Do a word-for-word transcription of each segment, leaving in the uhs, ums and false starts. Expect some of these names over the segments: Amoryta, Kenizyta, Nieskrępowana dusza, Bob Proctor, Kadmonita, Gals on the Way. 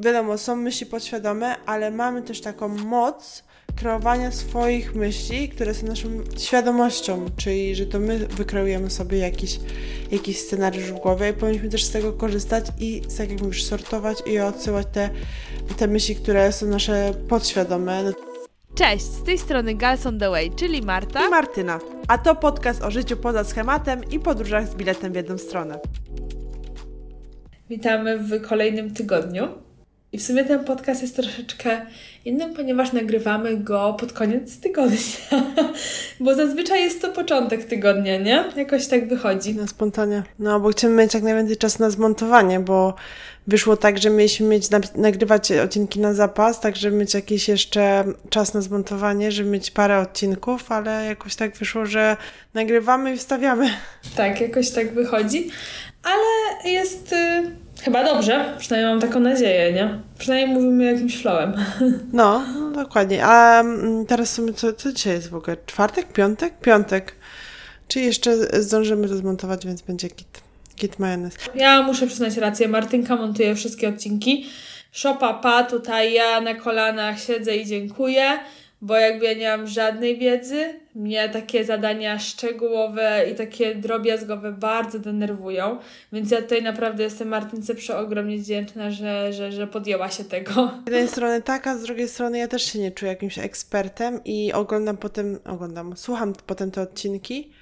wiadomo, są myśli podświadome, ale mamy też taką moc kreowania swoich myśli, które są naszą świadomością, czyli że to my wykreujemy sobie jakiś, jakiś scenariusz w głowie i powinniśmy też z tego korzystać i, tak jak mówisz, sortować i odsyłać te, te myśli, które są nasze podświadome. Cześć, z tej strony Gals on the Way, czyli Marta i Martyna, a to podcast o życiu poza schematem i podróżach z biletem w jedną stronę. Witamy w kolejnym tygodniu. I w sumie ten podcast jest troszeczkę inny, ponieważ nagrywamy go pod koniec tygodnia, bo zazwyczaj jest to początek tygodnia, nie? Jakoś tak wychodzi. Na spontanie. No, bo chcemy mieć jak najwięcej czasu na zmontowanie, bo wyszło tak, że mieliśmy mieć nagrywać odcinki na zapas, tak żeby mieć jakiś jeszcze czas na zmontowanie, żeby mieć parę odcinków, ale jakoś tak wyszło, że nagrywamy i wstawiamy. Tak, jakoś tak wychodzi, ale jest... Y- Chyba dobrze, przynajmniej mam taką nadzieję, nie? Przynajmniej mówimy jakimś flowem. No, no dokładnie. A teraz sobie, co, co dzisiaj jest w ogóle? Czwartek? Piątek? Piątek. Czyli jeszcze zdążymy to zmontować, więc będzie kit, kit majonez. Ja muszę przyznać rację, Martynka montuje wszystkie odcinki. Szopa pa, tutaj ja na kolanach siedzę i dziękuję, bo jakby ja nie mam żadnej wiedzy, mnie takie zadania szczegółowe i takie drobiazgowe bardzo denerwują, więc ja tutaj naprawdę jestem Martynce przeogromnie wdzięczna, że, że, że podjęła się tego. Z jednej strony tak, a z drugiej strony ja też się nie czuję jakimś ekspertem i oglądam potem, oglądam, słucham potem te odcinki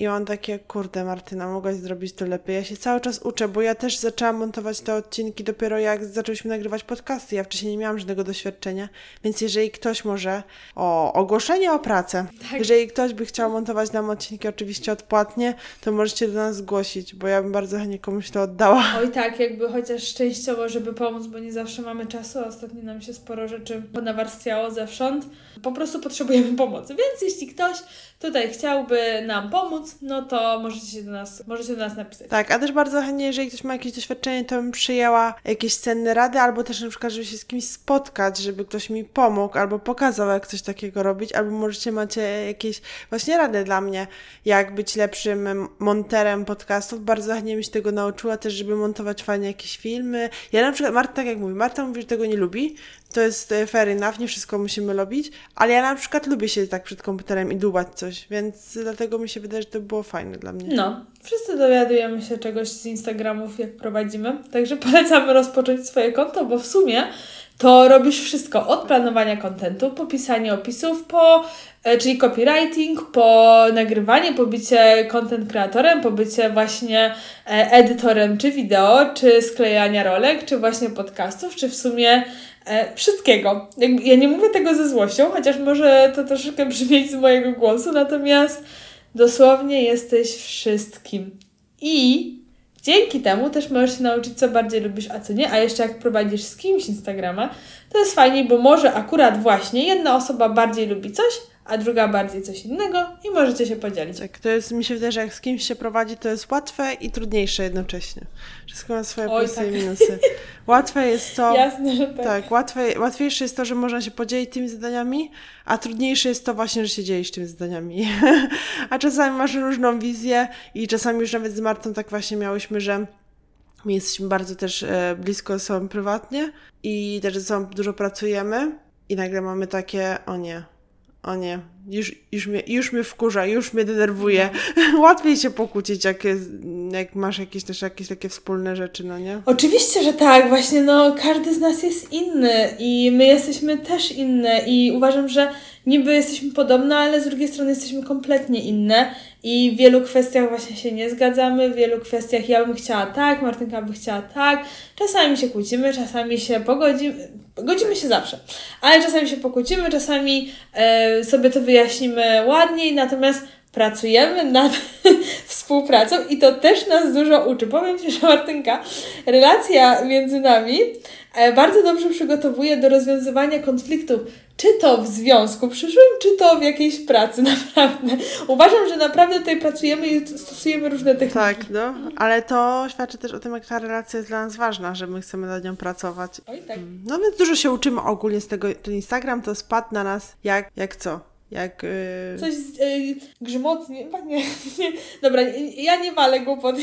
i mam takie, kurde Martyna, mogłaś zrobić to lepiej. Ja się cały czas uczę, bo ja też zaczęłam montować te odcinki dopiero jak zaczęliśmy nagrywać podcasty. Ja wcześniej nie miałam żadnego doświadczenia, więc jeżeli ktoś może... O, ogłoszenie o pracę. Tak. Jeżeli ktoś by chciał montować nam odcinki, oczywiście odpłatnie, to możecie do nas zgłosić, bo ja bym bardzo chętnie komuś to oddała. Oj tak, jakby chociaż szczęściowo, żeby pomóc, bo nie zawsze mamy czasu, a ostatnio nam się sporo rzeczy nawarstwiało zewsząd. Po prostu potrzebujemy pomocy, więc jeśli ktoś tutaj chciałby nam pomóc, no to możecie się do nas, możecie do nas napisać. Tak, a też bardzo chętnie, jeżeli ktoś ma jakieś doświadczenie, to bym przyjęła jakieś cenne rady, albo też na przykład, żeby się z kimś spotkać, żeby ktoś mi pomógł, albo pokazał, jak coś takiego robić, albo możecie macie jakieś właśnie rady dla mnie, jak być lepszym monterem podcastów. Bardzo chętnie bym się tego nauczyła też, żeby montować fajnie jakieś filmy. Ja na przykład, Marta, tak jak mówi, Marta mówi, że tego nie lubi, to jest fair enough, nie wszystko musimy robić, ale ja na przykład lubię się tak przed komputerem i dłubać coś, więc dlatego mi się wydaje, że to było fajne dla mnie. No, wszyscy dowiadujemy się czegoś z Instagramów, jak prowadzimy, także polecamy rozpocząć swoje konto, bo w sumie to robisz wszystko od planowania kontentu, po pisanie opisów, po, e, czyli copywriting, po nagrywanie, po bycie content kreatorem, po bycie właśnie e, edytorem, czy wideo, czy sklejania rolek, czy właśnie podcastów, czy w sumie e, wszystkiego. Ja nie mówię tego ze złością, chociaż może to troszeczkę brzmieć z mojego głosu, natomiast dosłownie jesteś wszystkim. I dzięki temu też możesz się nauczyć, co bardziej lubisz, a co nie. A jeszcze jak prowadzisz z kimś Instagrama, to jest fajnie, bo może akurat właśnie jedna osoba bardziej lubi coś, a druga bardziej coś innego i możecie się podzielić. Tak, to jest, mi się wydaje, że jak z kimś się prowadzi, to jest łatwe i trudniejsze jednocześnie. Wszystko ma swoje Oj, plusy tak. i minusy. Łatwe jest to... Jasne, że tak. Tak, łatwe, łatwiejsze jest to, że można się podzielić tymi zadaniami, a trudniejsze jest to właśnie, że się dzielisz tymi zadaniami. A czasami masz różną wizję i czasami już nawet z Martą tak właśnie miałyśmy, że my jesteśmy bardzo też blisko ze sobą prywatnie i też ze sobą dużo pracujemy i nagle mamy takie, o nie... O nie, już, już, mnie, już mnie wkurza, już mnie denerwuje. No. Łatwiej się pokłócić, jak, jest, jak masz jakieś też jakieś takie wspólne rzeczy, no nie? Oczywiście, że tak, właśnie no każdy z nas jest inny i my jesteśmy też inne i uważam, że niby jesteśmy podobne, ale z drugiej strony jesteśmy kompletnie inne i w wielu kwestiach właśnie się nie zgadzamy, w wielu kwestiach ja bym chciała tak, Martynka by chciała tak, czasami się kłócimy, czasami się pogodzimy, godzimy się zawsze, ale czasami się pokłócimy, czasami e, sobie to wyjaśnimy ładniej, natomiast pracujemy nad współpracą i to też nas dużo uczy. Powiem Ci, że Martynka, relacja między nami e, bardzo dobrze przygotowuje do rozwiązywania konfliktów, czy to w związku przyszłym, czy to w jakiejś pracy, naprawdę. Uważam, że naprawdę tutaj pracujemy i stosujemy różne techniki. Tak, no, ale to świadczy też o tym, jak ta relacja jest dla nas ważna, że my chcemy nad nią pracować. Oj, tak. No więc dużo się uczymy ogólnie z tego. Ten Instagram to spadł na nas jak, jak co? Jak... Yy... Coś z... Yy, grzmot... Nie, nie, nie. Dobra, nie, ja nie walę głupot.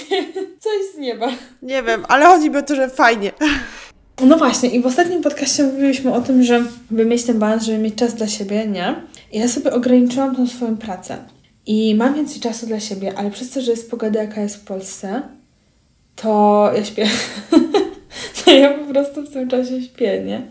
Coś z nieba. Nie wiem, ale chodzi mi o to, że fajnie. No właśnie, i w ostatnim podcaście mówiliśmy o tym, że by mieć ten balans, żeby mieć czas dla siebie, nie? Ja sobie ograniczyłam tą swoją pracę i mam więcej czasu dla siebie, ale przez to, że jest pogoda, jaka jest w Polsce, to ja śpię. No ja po prostu w tym czasie śpię, nie?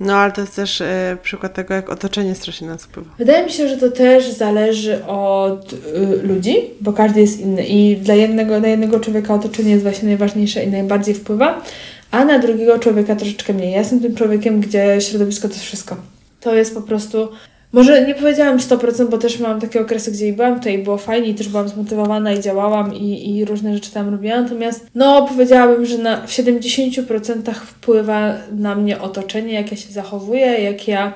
No, ale to jest też y, przykład tego, jak otoczenie strasznie nas wpływa. Wydaje mi się, że to też zależy od y, ludzi, bo każdy jest inny i dla jednego, dla jednego człowieka otoczenie jest właśnie najważniejsze i najbardziej wpływa, a na drugiego człowieka troszeczkę mniej. Ja jestem tym człowiekiem, gdzie środowisko to wszystko. To jest po prostu... Może nie powiedziałam sto procent, bo też miałam takie okresy, gdzie i byłam tutaj i było fajnie i też byłam zmotywowana i działałam i, i różne rzeczy tam robiłam, natomiast no powiedziałabym, że na, w siedemdziesiąt procent wpływa na mnie otoczenie, jak ja się zachowuję, jak ja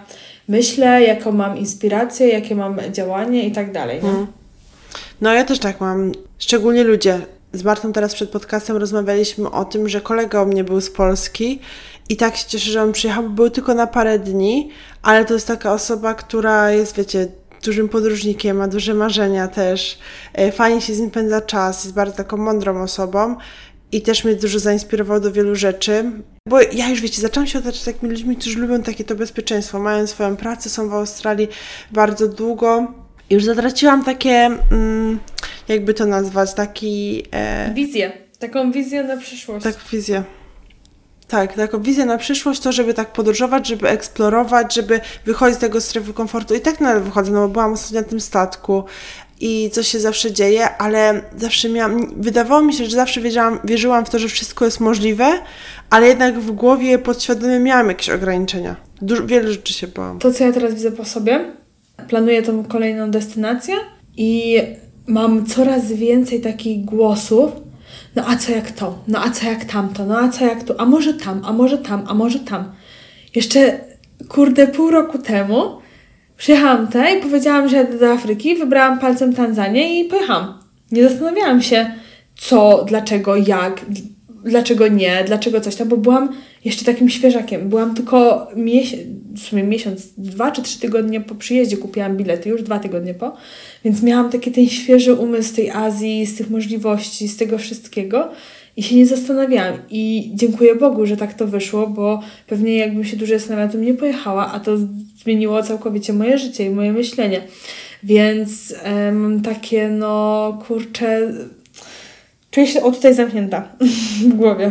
myślę, jaką mam inspirację, jakie mam działanie i tak dalej. Mm. No ja też tak mam, szczególnie ludzie. Z Martą teraz przed podcastem rozmawialiśmy o tym, że kolega u mnie był z Polski i tak się cieszę, że on przyjechał, bo był tylko na parę dni, ale to jest taka osoba, która jest, wiecie, dużym podróżnikiem, ma duże marzenia też, fajnie się z nim pędza czas, jest bardzo taką mądrą osobą i też mnie dużo zainspirowało do wielu rzeczy, bo ja już, wiecie, zaczęłam się otaczać takimi ludźmi, którzy lubią takie to bezpieczeństwo, mają swoją pracę, są w Australii bardzo długo i już zatraciłam takie... Mm, jakby to nazwać, taki... E... Wizję. Taką wizję na przyszłość. Tak, wizję. Tak, taką wizję na przyszłość, to żeby tak podróżować, żeby eksplorować, żeby wychodzić z tego strefy komfortu. I tak nadal wychodzę, no bo byłam ostatnio na tym statku i coś się zawsze dzieje, ale zawsze miałam... Wydawało mi się, że zawsze wierzyłam, wierzyłam w to, że wszystko jest możliwe, ale jednak w głowie podświadomie miałam jakieś ograniczenia. Dużo, wiele rzeczy się bałam. To, co ja teraz widzę po sobie, planuję tą kolejną destynację i... Mam coraz więcej takich głosów, no a co jak to, no a co jak tamto, no a co jak tu, a może tam, a może tam, a może tam. Jeszcze, kurde, pół roku temu przyjechałam tutaj, powiedziałam, że jadę do Afryki, wybrałam palcem Tanzanię i pojechałam. Nie zastanawiałam się, co, dlaczego, jak, dlaczego nie, dlaczego coś tam, bo byłam jeszcze takim świeżakiem. Byłam tylko miesiąc, w sumie miesiąc, dwa czy trzy tygodnie po przyjeździe kupiłam bilety, już dwa tygodnie po, więc miałam taki ten świeży umysł z tej Azji, z tych możliwości, z tego wszystkiego i się nie zastanawiałam. I dziękuję Bogu, że tak to wyszło, bo pewnie jakbym się dużo zastanawiała, to bym nie pojechała, a to zmieniło całkowicie moje życie i moje myślenie. Więc mam takie, no kurczę... Czuję się od tutaj zamknięta w głowie.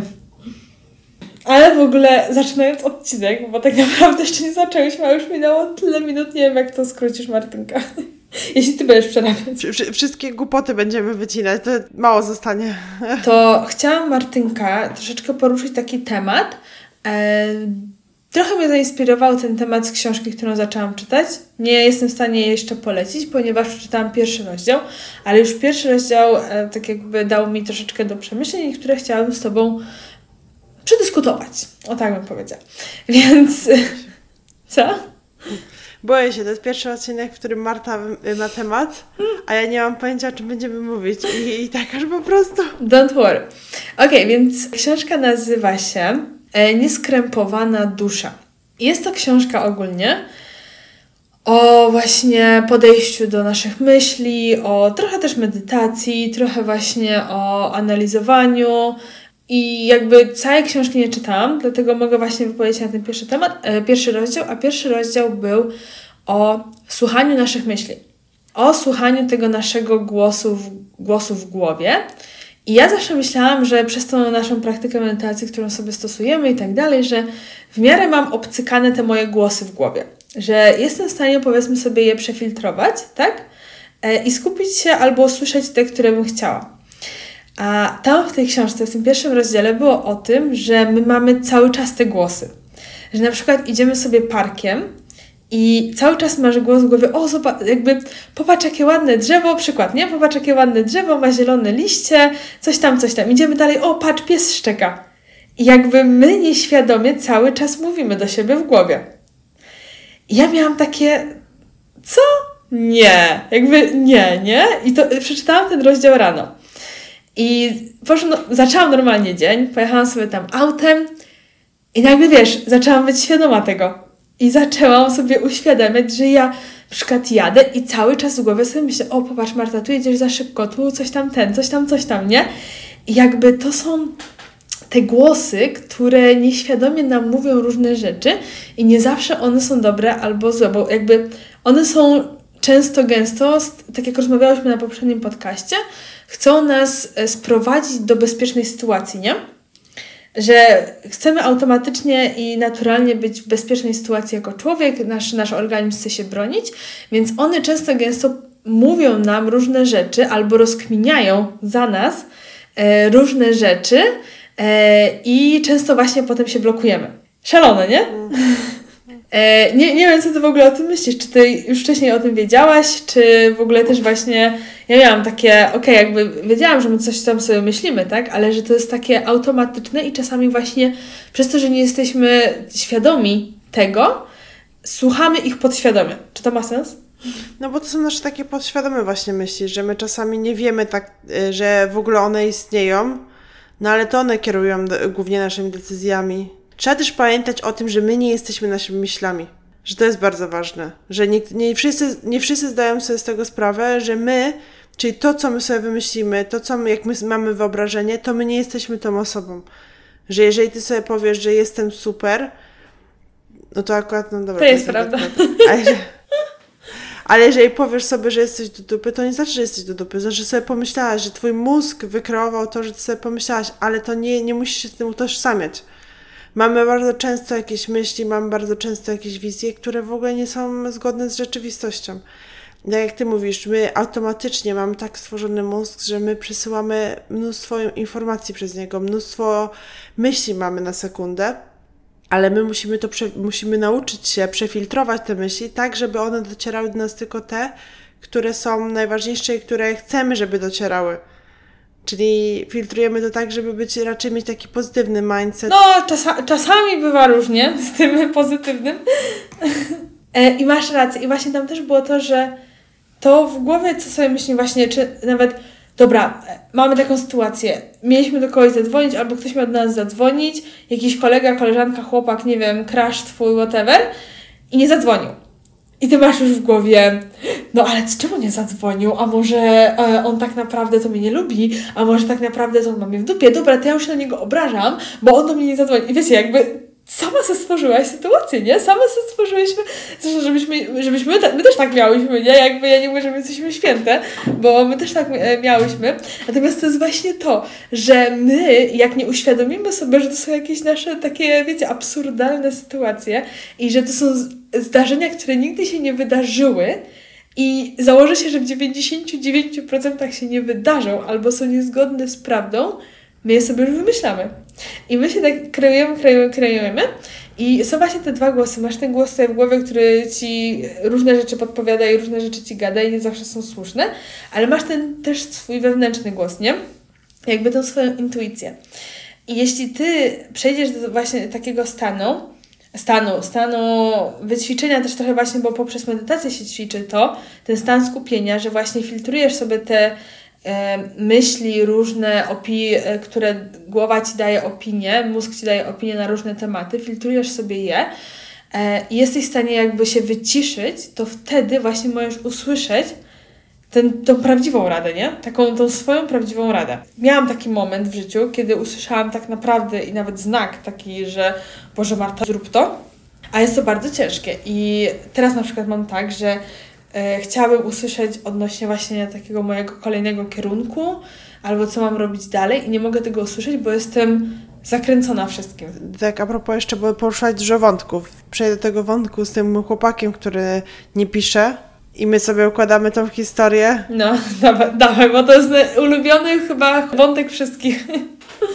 Ale w ogóle zaczynając odcinek, bo tak naprawdę jeszcze nie zaczęliśmy, a już minęło tyle minut, nie wiem jak to skrócisz, Martynka. Jeśli ty będziesz przerabiać. Wszystkie głupoty będziemy wycinać, to mało zostanie. To chciałam, Martynka, troszeczkę poruszyć taki temat. Trochę mnie zainspirował ten temat z książki, którą zaczęłam czytać. Nie jestem w stanie jej jeszcze polecić, ponieważ przeczytałam pierwszy rozdział, ale już pierwszy rozdział e, tak jakby dał mi troszeczkę do przemyśleń, które chciałabym z Tobą przedyskutować. O tak bym powiedziała. Więc... Co? Boję się, to jest pierwszy odcinek, w którym Marta ma temat, a ja nie mam pojęcia, o czym będziemy mówić. I, i tak aż po prostu... Don't worry. Okej, okay, więc książka nazywa się... Nieskrępowana dusza. Jest to książka ogólnie o właśnie podejściu do naszych myśli, o trochę też medytacji, trochę właśnie o analizowaniu i jakby całej książki nie czytałam, dlatego mogę właśnie wypowiedzieć na ten pierwszy temat, e, pierwszy rozdział, a pierwszy rozdział był o słuchaniu naszych myśli, o słuchaniu tego naszego głosu w, głosu w głowie. I ja zawsze myślałam, że przez tą naszą praktykę medytacji, którą sobie stosujemy i tak dalej, że w miarę mam obcykane te moje głosy w głowie. Że jestem w stanie, powiedzmy sobie, je przefiltrować, tak? E, I skupić się albo słyszeć te, które bym chciała. A tam w tej książce, w tym pierwszym rozdziale było o tym, że my mamy cały czas te głosy. Że na przykład idziemy sobie parkiem i cały czas masz głos w głowie, o zobacz, jakby popatrz jakie ładne drzewo, przykład, nie? Popatrz jakie ładne drzewo, ma zielone liście, coś tam, coś tam. Idziemy dalej, o patrz, pies szczeka. I jakby my nieświadomie cały czas mówimy do siebie w głowie. I ja miałam takie, co? Nie, jakby nie, nie? I to przeczytałam ten rozdział rano. I poszłam, no, zaczęłam normalnie dzień, pojechałam sobie tam autem i nagle, wiesz, zaczęłam być świadoma tego. I zaczęłam sobie uświadamiać, że ja na przykład jadę i cały czas w głowie sobie myślę, o popatrz Marta, tu jedziesz za szybko, tu coś tam ten, coś tam, coś tam, nie? I jakby to są te głosy, które nieświadomie nam mówią różne rzeczy i nie zawsze one są dobre albo złe, bo jakby one są często, gęsto, tak jak rozmawiałyśmy na poprzednim podcaście, chcą nas sprowadzić do bezpiecznej sytuacji, nie? Że chcemy automatycznie i naturalnie być w bezpiecznej sytuacji jako człowiek, nasz, nasz organizm chce się bronić, więc one często, gęsto mówią nam różne rzeczy albo rozkminiają za nas e, różne rzeczy e, i często właśnie potem się blokujemy. Szalone, nie? E, nie, nie wiem, co ty w ogóle o tym myślisz. Czy ty już wcześniej o tym wiedziałaś? Czy w ogóle też właśnie... Ja miałam takie... Okej, okay, jakby wiedziałam, że my coś tam sobie myślimy, tak? Ale że to jest takie automatyczne i czasami właśnie przez to, że nie jesteśmy świadomi tego, słuchamy ich podświadomie. Czy to ma sens? No bo to są nasze takie podświadome właśnie myśli, że my czasami nie wiemy tak, że w ogóle one istnieją, no ale to one kierują do, głównie naszymi decyzjami. Trzeba też pamiętać o tym, że my nie jesteśmy naszymi myślami, że to jest bardzo ważne, że nie, nie, wszyscy, nie wszyscy zdają sobie z tego sprawę, że my, czyli to, co my sobie wymyślimy, to, co my, jak my mamy wyobrażenie, to my nie jesteśmy tą osobą, że jeżeli ty sobie powiesz, że jestem super, no to akurat, no dobra. To jest prawda. Ale jeżeli powiesz sobie, że jesteś do dupy, to nie znaczy, że jesteś do dupy. Znaczy, że sobie pomyślałaś, że twój mózg wykreował to, że ty sobie pomyślałaś, ale to nie, nie musisz się z tym utożsamiać. Mamy bardzo często jakieś myśli, mamy bardzo często jakieś wizje, które w ogóle nie są zgodne z rzeczywistością. Tak jak ty mówisz, my automatycznie mamy tak stworzony mózg, że my przesyłamy mnóstwo informacji przez niego, mnóstwo myśli mamy na sekundę. Ale my musimy to prze, musimy nauczyć się przefiltrować te myśli tak, żeby one docierały do nas tylko te, które są najważniejsze i które chcemy, żeby docierały. Czyli filtrujemy to tak, żeby być raczej mieć taki pozytywny mindset. No, czas, czasami bywa różnie z tym pozytywnym. e, I masz rację. I właśnie tam też było to, że to w głowie, co sobie myśli właśnie, czy nawet dobra, mamy taką sytuację, mieliśmy do kogoś zadzwonić, albo ktoś miał do nas zadzwonić, jakiś kolega, koleżanka, chłopak, nie wiem, crush twój, whatever, i nie zadzwonił. I ty masz już w głowie, no ale czemu nie zadzwonił, a może e, on tak naprawdę to mnie nie lubi, a może tak naprawdę to on ma mnie w dupie, dobra, to ja już się na niego obrażam, bo on do mnie nie zadzwoni. I wiecie, jakby... Sama sobie stworzyłaś sytuację, nie? Sama sobie stworzyłyśmy, zresztą żebyśmy, żebyśmy my, te, my też tak miałyśmy, nie? Jakby ja nie mówię, że my jesteśmy święte, bo my też tak miałyśmy. Natomiast to jest właśnie to, że my, jak nie uświadomimy sobie, że to są jakieś nasze takie, wiecie, absurdalne sytuacje i że to są zdarzenia, które nigdy się nie wydarzyły i założę się, że w dziewięćdziesiąt dziewięć procent się nie wydarzą albo są niezgodne z prawdą, my je sobie już wymyślamy. I my się tak kreujemy, kreujemy, kreujemy i są właśnie te dwa głosy. Masz ten głos sobie w głowie, który ci różne rzeczy podpowiada i różne rzeczy ci gada i nie zawsze są słuszne, ale masz ten też swój wewnętrzny głos, nie? Jakby tą swoją intuicję. I jeśli ty przejdziesz do właśnie takiego stanu, stanu, stanu wyćwiczenia też trochę właśnie, bo poprzez medytację się ćwiczy to, ten stan skupienia, że właśnie filtrujesz sobie te myśli, różne opinie, które głowa ci daje opinie, mózg ci daje opinie na różne tematy, filtrujesz sobie je i jesteś w stanie jakby się wyciszyć, to wtedy właśnie możesz usłyszeć ten, tą prawdziwą radę, nie? Taką tą swoją prawdziwą radę. Miałam taki moment w życiu, kiedy usłyszałam tak naprawdę i nawet znak taki, że Boże Marta, zrób to, a jest to bardzo ciężkie i teraz na przykład mam tak, że chciałabym usłyszeć odnośnie właśnie takiego mojego kolejnego kierunku albo co mam robić dalej i nie mogę tego usłyszeć, bo jestem zakręcona wszystkim. Tak, a propos jeszcze, bo poruszałaś dużo wątków. Przejdę do tego wątku z tym chłopakiem, który nie pisze i my sobie układamy tą historię. No, dawaj, dawaj, bo to jest ulubiony chyba wątek wszystkich.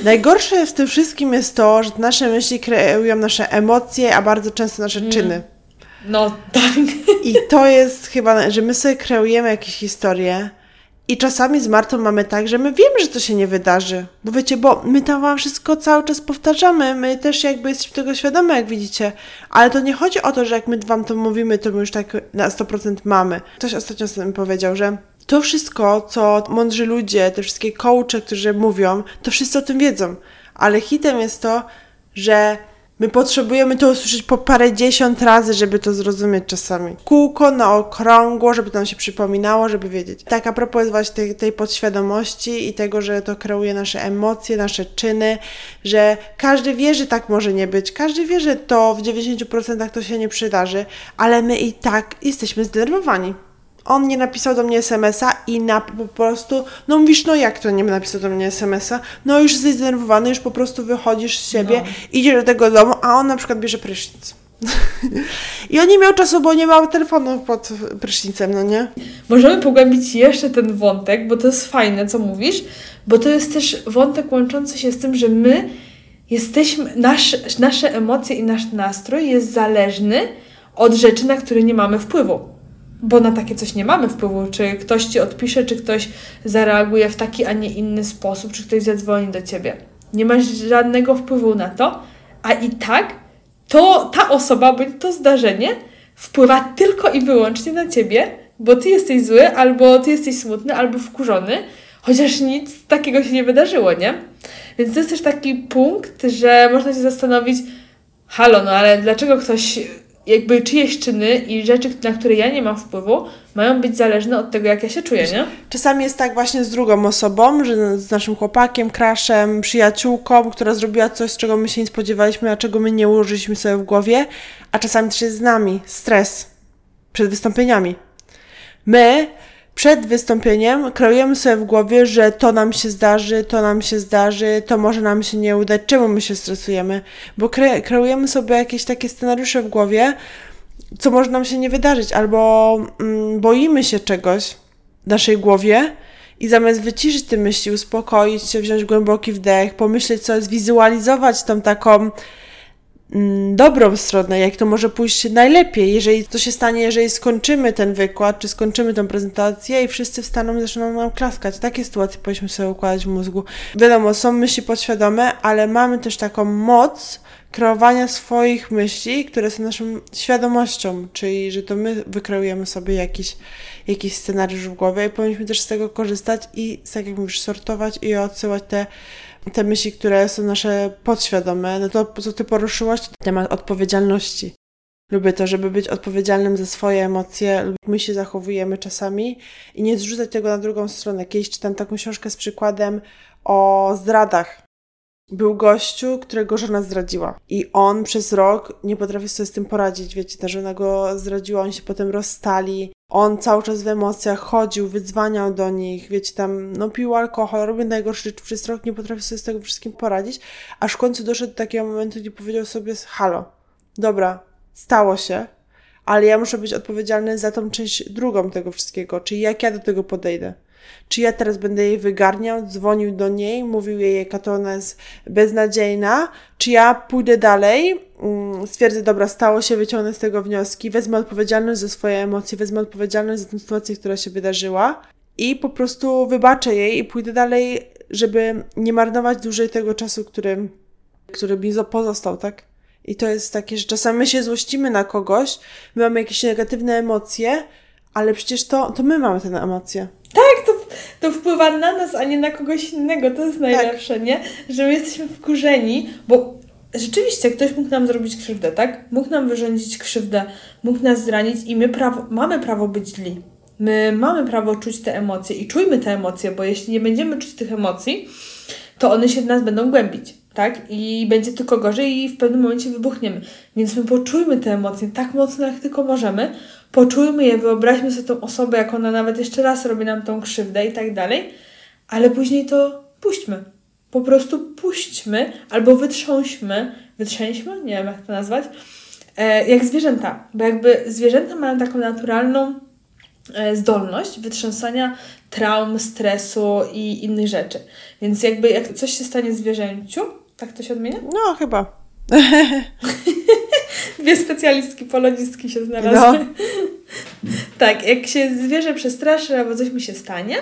Najgorsze w tym wszystkim jest to, że nasze myśli kreują nasze emocje, a bardzo często nasze mm. czyny. No tak. I to jest chyba, że my sobie kreujemy jakieś historie i czasami z Martą mamy tak, że my wiemy, że to się nie wydarzy. Bo wiecie, bo my tam wam wszystko cały czas powtarzamy, my też jakby jesteśmy tego świadome, jak widzicie. Ale to nie chodzi o to, że jak my wam to mówimy, to my już tak na sto procent mamy. Ktoś ostatnio sobie mi powiedział, że to wszystko, co mądrzy ludzie, te wszystkie coache, którzy mówią, to wszyscy o tym wiedzą. Ale hitem jest to, że My potrzebujemy to usłyszeć po parędziesiąt razy, żeby to zrozumieć czasami. Kółko na okrągło, żeby nam się przypominało, żeby wiedzieć. Tak a propos właśnie tej, tej podświadomości i tego, że to kreuje nasze emocje, nasze czyny, że każdy wie, że tak może nie być, każdy wie, że to w dziewięćdziesięciu procentach to się nie przydarzy, ale my i tak jesteśmy zdenerwowani. On nie napisał do mnie es em es a i na, po prostu, no mówisz, no jak to nie napisał do mnie es em es a? No już jesteś zdenerwowany, już po prostu wychodzisz z siebie, no. Idziesz do tego domu, a on na przykład bierze prysznic. I on nie miał czasu, bo nie miał telefonu pod prysznicem, no nie? Możemy pogłębić jeszcze ten wątek, bo to jest fajne, co mówisz, bo to jest też wątek łączący się z tym, że my jesteśmy, nasz, nasze emocje i nasz nastrój jest zależny od rzeczy, na które nie mamy wpływu. Bo na takie coś nie mamy wpływu, czy ktoś ci odpisze, czy ktoś zareaguje w taki, a nie inny sposób, czy ktoś zadzwoni do ciebie. Nie masz żadnego wpływu na to, a i tak to ta osoba, bądź to zdarzenie wpływa tylko i wyłącznie na ciebie, bo ty jesteś zły, albo ty jesteś smutny, albo wkurzony, chociaż nic takiego się nie wydarzyło, nie? Więc to jest też taki punkt, że można się zastanowić, halo, no ale dlaczego ktoś... Jakby czyjeś czyny i rzeczy, na które ja nie mam wpływu, mają być zależne od tego, jak ja się czuję, nie? Czasami jest tak właśnie z drugą osobą, że z naszym chłopakiem, crushem, przyjaciółką, która zrobiła coś, z czego my się nie spodziewaliśmy, a czego my nie ułożyliśmy sobie w głowie, a czasami też jest z nami stres przed wystąpieniami. My przed wystąpieniem kreujemy sobie w głowie, że to nam się zdarzy, to nam się zdarzy, to może nam się nie udać, czemu my się stresujemy, bo kre- kreujemy sobie jakieś takie scenariusze w głowie, co może nam się nie wydarzyć, albo mm, boimy się czegoś w naszej głowie i zamiast wyciszyć te myśli, uspokoić się, wziąć głęboki wdech, pomyśleć co jest, wizualizować tą taką dobrą stronę, jak to może pójść najlepiej, jeżeli to się stanie, jeżeli skończymy ten wykład, czy skończymy tę prezentację i wszyscy wstaną i zaczną nam klaskać. Takie sytuacje powinniśmy sobie układać w mózgu. Wiadomo, są myśli podświadome, ale mamy też taką moc kreowania swoich myśli, które są naszą świadomością, czyli że to my wykreujemy sobie jakiś, jakiś scenariusz w głowie i powinniśmy też z tego korzystać i, tak jak mówisz, sortować i odsyłać te te myśli, które są nasze podświadome, no to co ty poruszyłaś, to temat odpowiedzialności. Lubię to, żeby być odpowiedzialnym za swoje emocje. My się zachowujemy czasami i nie zrzucać tego na drugą stronę. Kiedyś czytam taką książkę z przykładem o zdradach. Był gościu, którego żona zdradziła i on przez rok nie potrafił sobie z tym poradzić, wiecie, ta żona go zdradziła, oni się potem rozstali, on cały czas w emocjach chodził, wydzwaniał do nich, wiecie, tam no pił alkohol, robił najgorsze rzeczy, przez rok nie potrafił sobie z tego wszystkim poradzić, aż w końcu doszedł do takiego momentu, gdzie powiedział sobie, halo, dobra, stało się, ale ja muszę być odpowiedzialny za tą część drugą tego wszystkiego, czyli jak ja do tego podejdę. Czy ja teraz będę jej wygarniał, dzwonił do niej, mówił jej, jaka to ona jest beznadziejna, czy ja pójdę dalej, stwierdzę, dobra, stało się, wyciągnę z tego wnioski, wezmę odpowiedzialność za swoje emocje, wezmę odpowiedzialność za tę sytuację, która się wydarzyła i po prostu wybaczę jej i pójdę dalej, żeby nie marnować dłużej tego czasu, który, który mi pozostał, tak? I to jest takie, że czasami my się złościmy na kogoś, my mamy jakieś negatywne emocje, ale przecież to, to my mamy te emocje. Tak, to, to wpływa na nas, a nie na kogoś innego. To jest najlepsze, tak. Nie? Że my jesteśmy wkurzeni, bo rzeczywiście ktoś mógł nam zrobić krzywdę, tak? Mógł nam wyrządzić krzywdę, mógł nas zranić i my prawo, mamy prawo być źli. My mamy prawo czuć te emocje i czujmy te emocje, bo jeśli nie będziemy czuć tych emocji, to one się w nas będą głębić, tak? I będzie tylko gorzej i w pewnym momencie wybuchniemy. Więc my poczujmy te emocje tak mocno, jak tylko możemy. Poczujmy je, wyobraźmy sobie tą osobę, jak ona nawet jeszcze raz robi nam tą krzywdę i tak dalej, ale później to puśćmy. Po prostu puśćmy albo wytrząśmy, wytrzęśmy, nie wiem jak to nazwać, e, jak zwierzęta. Bo jakby zwierzęta mają taką naturalną e, zdolność wytrzęsania traum, stresu i innych rzeczy. Więc jakby jak coś się stanie zwierzęciu, tak to się odmienia? No chyba. Dwie specjalistki, polonistki się znalazły. No. Tak, jak się zwierzę przestraszy albo coś mi się stanie,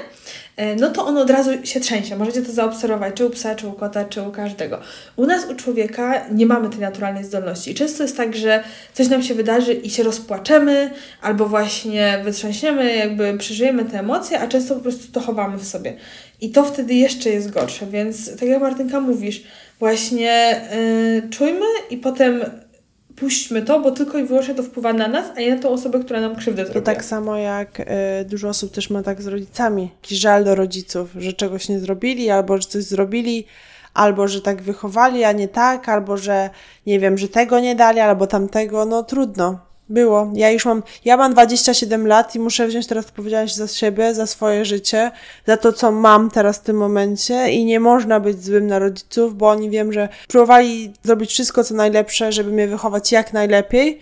no to ono od razu się trzęsie. Możecie to zaobserwować, czy u psa, czy u kota, czy u każdego. U nas, u człowieka nie mamy tej naturalnej zdolności. I często jest tak, że coś nam się wydarzy i się rozpłaczemy, albo właśnie wytrząsiemy, jakby przeżyjemy te emocje, a często po prostu to chowamy w sobie. I to wtedy jeszcze jest gorsze. Więc tak jak Martynka mówisz, właśnie yy, czujmy i potem puśćmy to, bo tylko i wyłącznie to wpływa na nas, a nie na tą osobę, która nam krzywdę zrobiła. To tak samo jak y, dużo osób też ma tak z rodzicami. Taki żal do rodziców, że czegoś nie zrobili, albo że coś zrobili, albo że tak wychowali, a nie tak, albo że nie wiem, że tego nie dali, albo tamtego. No trudno. Było. Ja już mam, ja mam dwadzieścia siedem lat i muszę wziąć teraz odpowiedzialność za siebie, za swoje życie, za to, co mam teraz w tym momencie i nie można być złym na rodziców, bo oni wiem, że próbowali zrobić wszystko, co najlepsze, żeby mnie wychować jak najlepiej,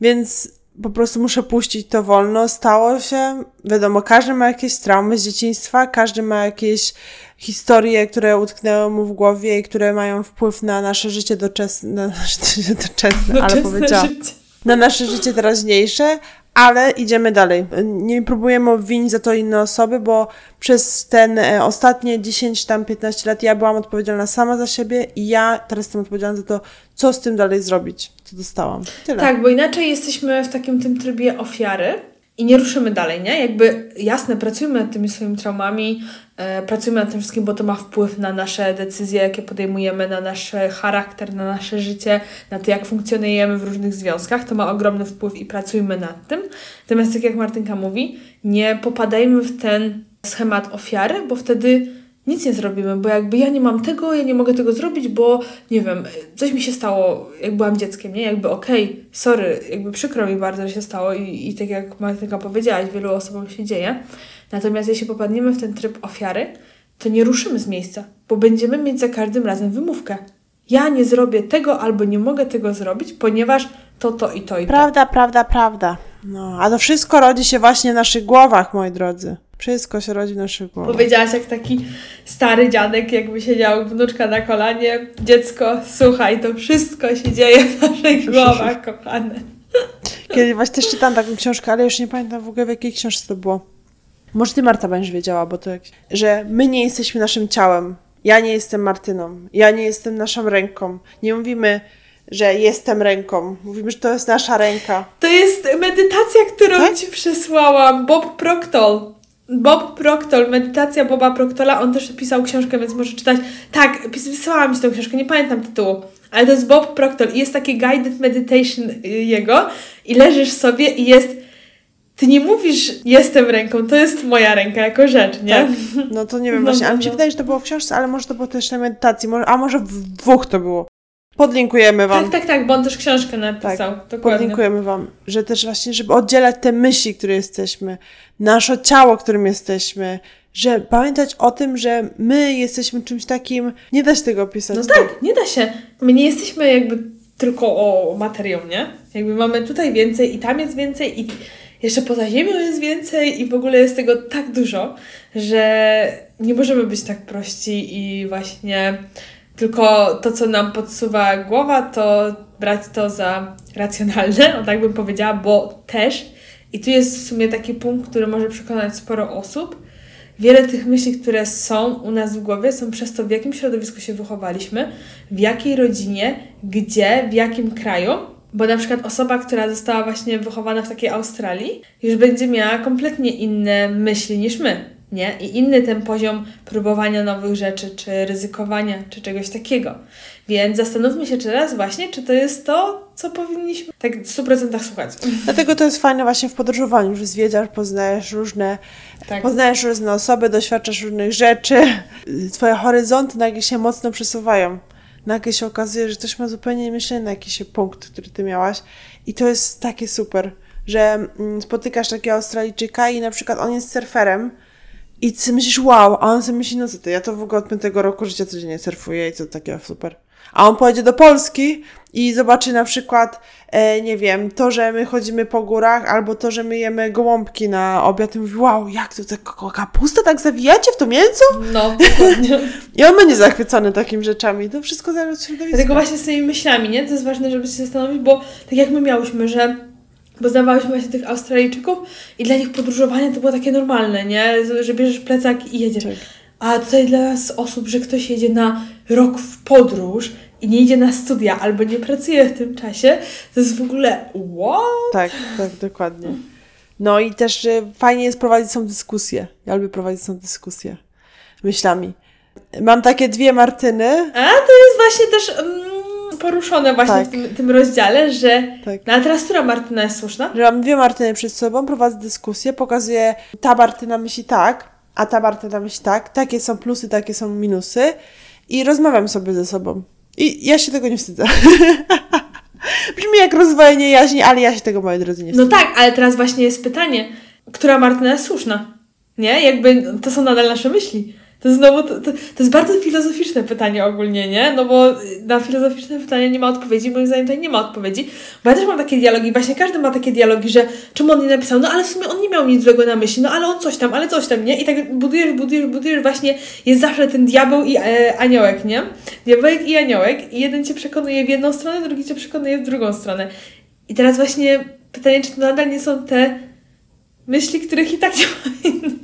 więc po prostu muszę puścić to wolno. Stało się, wiadomo, każdy ma jakieś traumy z dzieciństwa, każdy ma jakieś historie, które utknęły mu w głowie i które mają wpływ na nasze życie doczesne, na nasze życie doczesne, doczesne ale powiedziałam. Życie. Na nasze życie teraźniejsze, ale idziemy dalej. Nie próbujemy obwinić za to inne osoby, bo przez ten ostatnie dziesięć, tam piętnaście lat ja byłam odpowiedzialna sama za siebie i ja teraz jestem odpowiedzialna za to, co z tym dalej zrobić, co dostałam. Tyle. Tak, bo inaczej jesteśmy w takim tym trybie ofiary i nie ruszymy dalej, nie? Jakby jasne, pracujmy nad tymi swoimi traumami, e, pracujmy nad tym wszystkim, bo to ma wpływ na nasze decyzje, jakie podejmujemy, na nasz charakter, na nasze życie, na to, jak funkcjonujemy w różnych związkach. To ma ogromny wpływ i pracujmy nad tym. Natomiast tak jak Martynka mówi, nie popadajmy w ten schemat ofiary, bo wtedy nic nie zrobimy, bo jakby ja nie mam tego, ja nie mogę tego zrobić, bo nie wiem, coś mi się stało, jak byłam dzieckiem, nie? Jakby okej, okay, sorry, jakby przykro mi bardzo, że się stało i, i tak jak Martynka powiedziałaś, wielu osobom się dzieje. Natomiast jeśli popadniemy w ten tryb ofiary, to nie ruszymy z miejsca, bo będziemy mieć za każdym razem wymówkę. Ja nie zrobię tego albo nie mogę tego zrobić, ponieważ to, to i to i to. Prawda, prawda, prawda. No, a to wszystko rodzi się właśnie w naszych głowach, moi drodzy. Wszystko się rodzi na szybko. Powiedziałaś jak taki stary dziadek, jakby siedział wnuczka na kolanie. Dziecko, słuchaj, to wszystko się dzieje w naszych głowach, kochane. Kiedy właśnie też czytam taką książkę, ale już nie pamiętam w ogóle, w jakiej książce to było. Może ty, Marta, będziesz wiedziała, bo to jak... Że my nie jesteśmy naszym ciałem. Ja nie jestem Martyną. Ja nie jestem naszą ręką. Nie mówimy... że jestem ręką. Mówimy, że to jest nasza ręka. To jest medytacja, którą tak? Ci przesłałam. Bob Proctor. Bob Proctor. Medytacja Boba Proctora. On też pisał książkę, więc może czytać. Tak, wysłałam Ci tą książkę, nie pamiętam tytułu. Ale to jest Bob Proctor. I jest takie guided meditation jego. I leżysz sobie i jest... Ty nie mówisz, jestem ręką, to jest moja ręka jako rzecz, nie? Tak. No to nie wiem no, właśnie. No, ale mi się wydaje, że to było w książce, ale może to było też na medytacji. A może w dwóch to było. Podlinkujemy Wam. Tak, tak, tak, bo on też książkę napisał. Tak, dokładnie. Podlinkujemy Wam, że też właśnie, żeby oddzielać te myśli, które jesteśmy, nasze ciało, którym jesteśmy, że pamiętać o tym, że my jesteśmy czymś takim, nie da się tego opisać. No tak, tak, nie da się. My nie jesteśmy jakby tylko o materią, nie? Jakby mamy tutaj więcej i tam jest więcej i jeszcze poza ziemią jest więcej i w ogóle jest tego tak dużo, że nie możemy być tak prości i właśnie... Tylko to, co nam podsuwa głowa, to brać to za racjonalne, o tak bym powiedziała, bo też, i tu jest w sumie taki punkt, który może przekonać sporo osób, wiele tych myśli, które są u nas w głowie, są przez to, w jakim środowisku się wychowaliśmy, w jakiej rodzinie, gdzie, w jakim kraju, bo na przykład osoba, która została właśnie wychowana w takiej Australii, już będzie miała kompletnie inne myśli niż my. Nie? I inny ten poziom próbowania nowych rzeczy, czy ryzykowania, czy czegoś takiego. Więc zastanówmy się teraz właśnie, czy to jest to, co powinniśmy tak w stu procentach słuchać. Dlatego to jest fajne właśnie w podróżowaniu, że zwiedzasz, poznajesz różne, tak. poznajesz różne osoby, doświadczasz różnych rzeczy. Twoje horyzonty nagle się mocno przesuwają. Nagle się okazuje, że ktoś ma zupełnie myślenie na jakiś punkt, który ty miałaś. I to jest takie super, że spotykasz takiego Australijczyka i na przykład on jest surferem, i ty myślisz, wow, a on sobie myśli, no co ty, ja to w ogóle od piątego roku życia codziennie surfuję i co takie, super. A on pojedzie do Polski i zobaczy na przykład, e, nie wiem, to, że my chodzimy po górach, albo to, że my jemy gołąbki na obiad i mówi, wow, jak to, to kapustę tak zawijacie w to mięso? No, dokładnie. I on będzie zachwycony takimi rzeczami. To wszystko zależy od środowiska. Dlatego właśnie z tymi myślami, nie? To jest ważne, żeby się zastanowić, bo tak jak my miałyśmy, że... Bo poznawałyśmy właśnie tych Australijczyków i dla nich podróżowanie to było takie normalne, nie? Że bierzesz plecak i jedziesz. Tak. A tutaj dla nas osób, że ktoś jedzie na rok w podróż i nie idzie na studia albo nie pracuje w tym czasie, to jest w ogóle what? Tak, tak, dokładnie. No i też fajnie jest prowadzić tą dyskusję. Ja lubię prowadzić tą dyskusję myślami. Mam takie dwie Martyny. A, to jest właśnie też mm, poruszone właśnie tak. w tym, tym rozdziale, że... Tak. No, a teraz która Martyna jest słuszna? Że mam dwie Martyny przed sobą, prowadzę dyskusję, pokazuję, ta Martyna myśli tak, a ta Martyna myśli tak, takie są plusy, takie są minusy i rozmawiam sobie ze sobą. I ja się tego nie wstydzę. Brzmi jak rozwojenie jaźni, ale ja się tego, moi drodzy, nie wstydzę. No tak, ale teraz właśnie jest pytanie, która Martyna jest słuszna? Nie? Jakby to są nadal nasze myśli. To znowu, to, to, to jest bardzo filozoficzne pytanie ogólnie, nie? No bo na filozoficzne pytanie nie ma odpowiedzi, moim zdaniem tutaj nie ma odpowiedzi. Bo ja też mam takie dialogi, właśnie każdy ma takie dialogi, że czemu on nie napisał, no ale w sumie on nie miał nic złego na myśli, no ale on coś tam, ale coś tam, nie? I tak budujesz, budujesz, budujesz, właśnie jest zawsze ten diabeł i e, aniołek, nie? Diabełek i aniołek i jeden cię przekonuje w jedną stronę, drugi cię przekonuje w drugą stronę. I teraz właśnie pytanie, czy to nadal nie są te myśli, których i tak nie pamiętasz.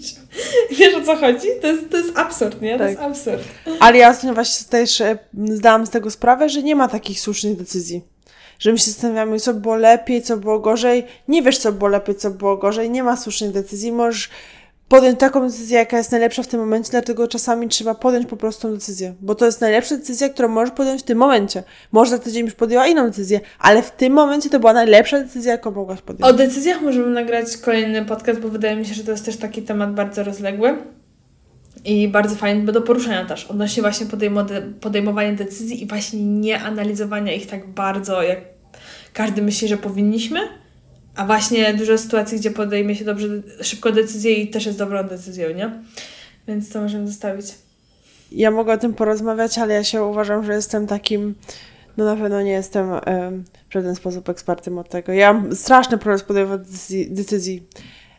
Wiesz, o co chodzi? To jest, to jest absurd, nie? To tak. jest absurd. Ale ja właśnie też zdałam z tego sprawę, że nie ma takich słusznych decyzji. Że my się zastanawiamy, co było lepiej, co było gorzej. Nie wiesz, co było lepiej, co było gorzej. Nie ma słusznych decyzji. Możesz podjąć taką decyzję, jaka jest najlepsza w tym momencie, dlatego czasami trzeba podjąć po prostu tą decyzję. Bo to jest najlepsza decyzja, którą możesz podjąć w tym momencie. Może za tydzień już podjęła inną decyzję, ale w tym momencie to była najlepsza decyzja, jaką mogłaś podjąć. O decyzjach możemy nagrać kolejny podcast, bo wydaje mi się, że to jest też taki temat bardzo rozległy i bardzo fajny do poruszenia też. Odnośnie właśnie podejm- podejmowania decyzji i właśnie nie analizowania ich tak bardzo, jak każdy myśli, że powinniśmy. A właśnie dużo sytuacji, gdzie podejmie się dobrze, szybko decyzję i też jest dobrą decyzją, nie? Więc to możemy zostawić. Ja mogę o tym porozmawiać, ale ja się uważam, że jestem takim... No na pewno nie jestem um, w żaden sposób ekspertem od tego. Ja mam straszny problem z podejmowaniem decyzji.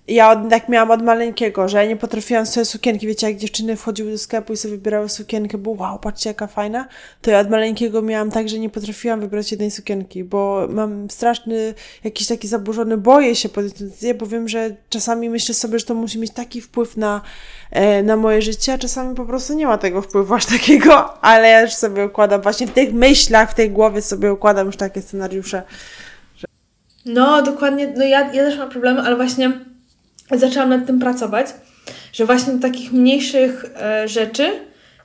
Ja od, tak miałam od maleńkiego, że ja nie potrafiłam sobie sukienki. Wiecie, jak dziewczyny wchodziły do sklepu i sobie wybierały sukienkę, bo wow, patrzcie jaka fajna. To ja od maleńkiego miałam tak, że nie potrafiłam wybrać jednej sukienki, bo mam straszny, jakiś taki zaburzony, boję się podjąć tę decyzję, bo wiem, że czasami myślę sobie, że to musi mieć taki wpływ na, e, na moje życie, a czasami po prostu nie ma tego wpływu aż takiego, ale ja już sobie układam, właśnie w tych myślach, w tej głowie sobie układam już takie scenariusze. Że... No, dokładnie, no ja, ja też mam problemy, ale właśnie... Zaczęłam nad tym pracować, że właśnie do takich mniejszych e, rzeczy,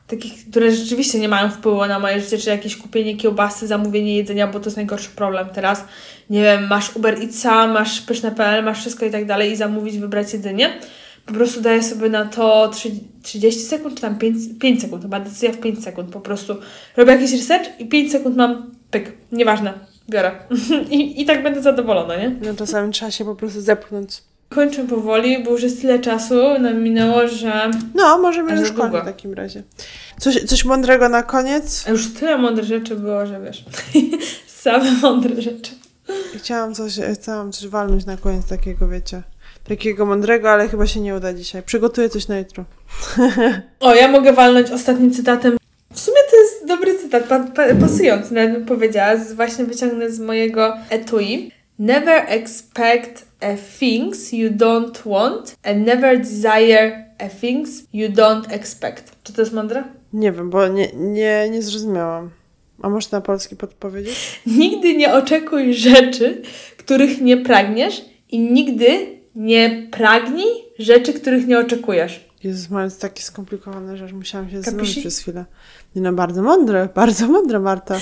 takich, które rzeczywiście nie mają wpływu na moje życie, czy jakieś kupienie kiełbasy, zamówienie jedzenia, bo to jest najgorszy problem teraz. Nie wiem, masz Uber Eatsa, masz pyszne kropka pe el, masz wszystko i tak dalej i zamówić, wybrać jedzenie. Po prostu daję sobie na to trzydzieści sekund, czy tam pięć sekund, chyba decyzja w pięć sekund. Po prostu robię jakiś research i pięć sekund mam pyk, nieważne, biorę. I, I tak będę zadowolona, nie? No czasami trzeba się po prostu zepchnąć. Kończę powoli, bo już jest tyle czasu nam minęło, że... No, możemy już kończyć w takim razie. Coś, coś mądrego na koniec? A już tyle mądrych rzeczy było, że wiesz, same mądre rzeczy. Chciałam coś, chciałam coś walnąć na koniec takiego, wiecie, takiego mądrego, ale chyba się nie uda dzisiaj. Przygotuję coś na jutro. O, ja mogę walnąć ostatnim cytatem. W sumie to jest dobry cytat, pasujący, nawet bym powiedziała. Właśnie wyciągnę z mojego etui. Never expect a things you don't want and never desire a things you don't expect. Czy to jest mądre? Nie wiem, bo nie, nie, nie zrozumiałam. A możesz na polski podpowiedzieć? Nigdy nie oczekuj rzeczy, których nie pragniesz i nigdy nie pragnij rzeczy, których nie oczekujesz. Jezus, mając takie skomplikowane rzeczy, musiałam się zmylić przez chwilę. Nie no, bardzo mądre, bardzo mądre, Marta.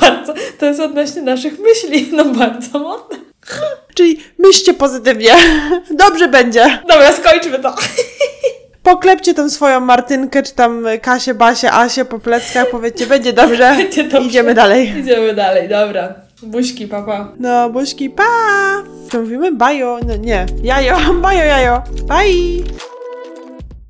Bardzo, to jest odnośnie naszych myśli, no bardzo mądre. Czyli myślcie pozytywnie, dobrze będzie. Dobra, skończmy to. Poklepcie tą swoją Martynkę, czy tam Kasię, Basię, Asię po pleckach, powiedzcie, będzie dobrze, będzie dobrze. Idziemy dalej. Idziemy dalej, dobra. Buźki, pa, pa. No, buźki, pa. To mówimy bajo, no nie, jajo, bajo, jajo, bye.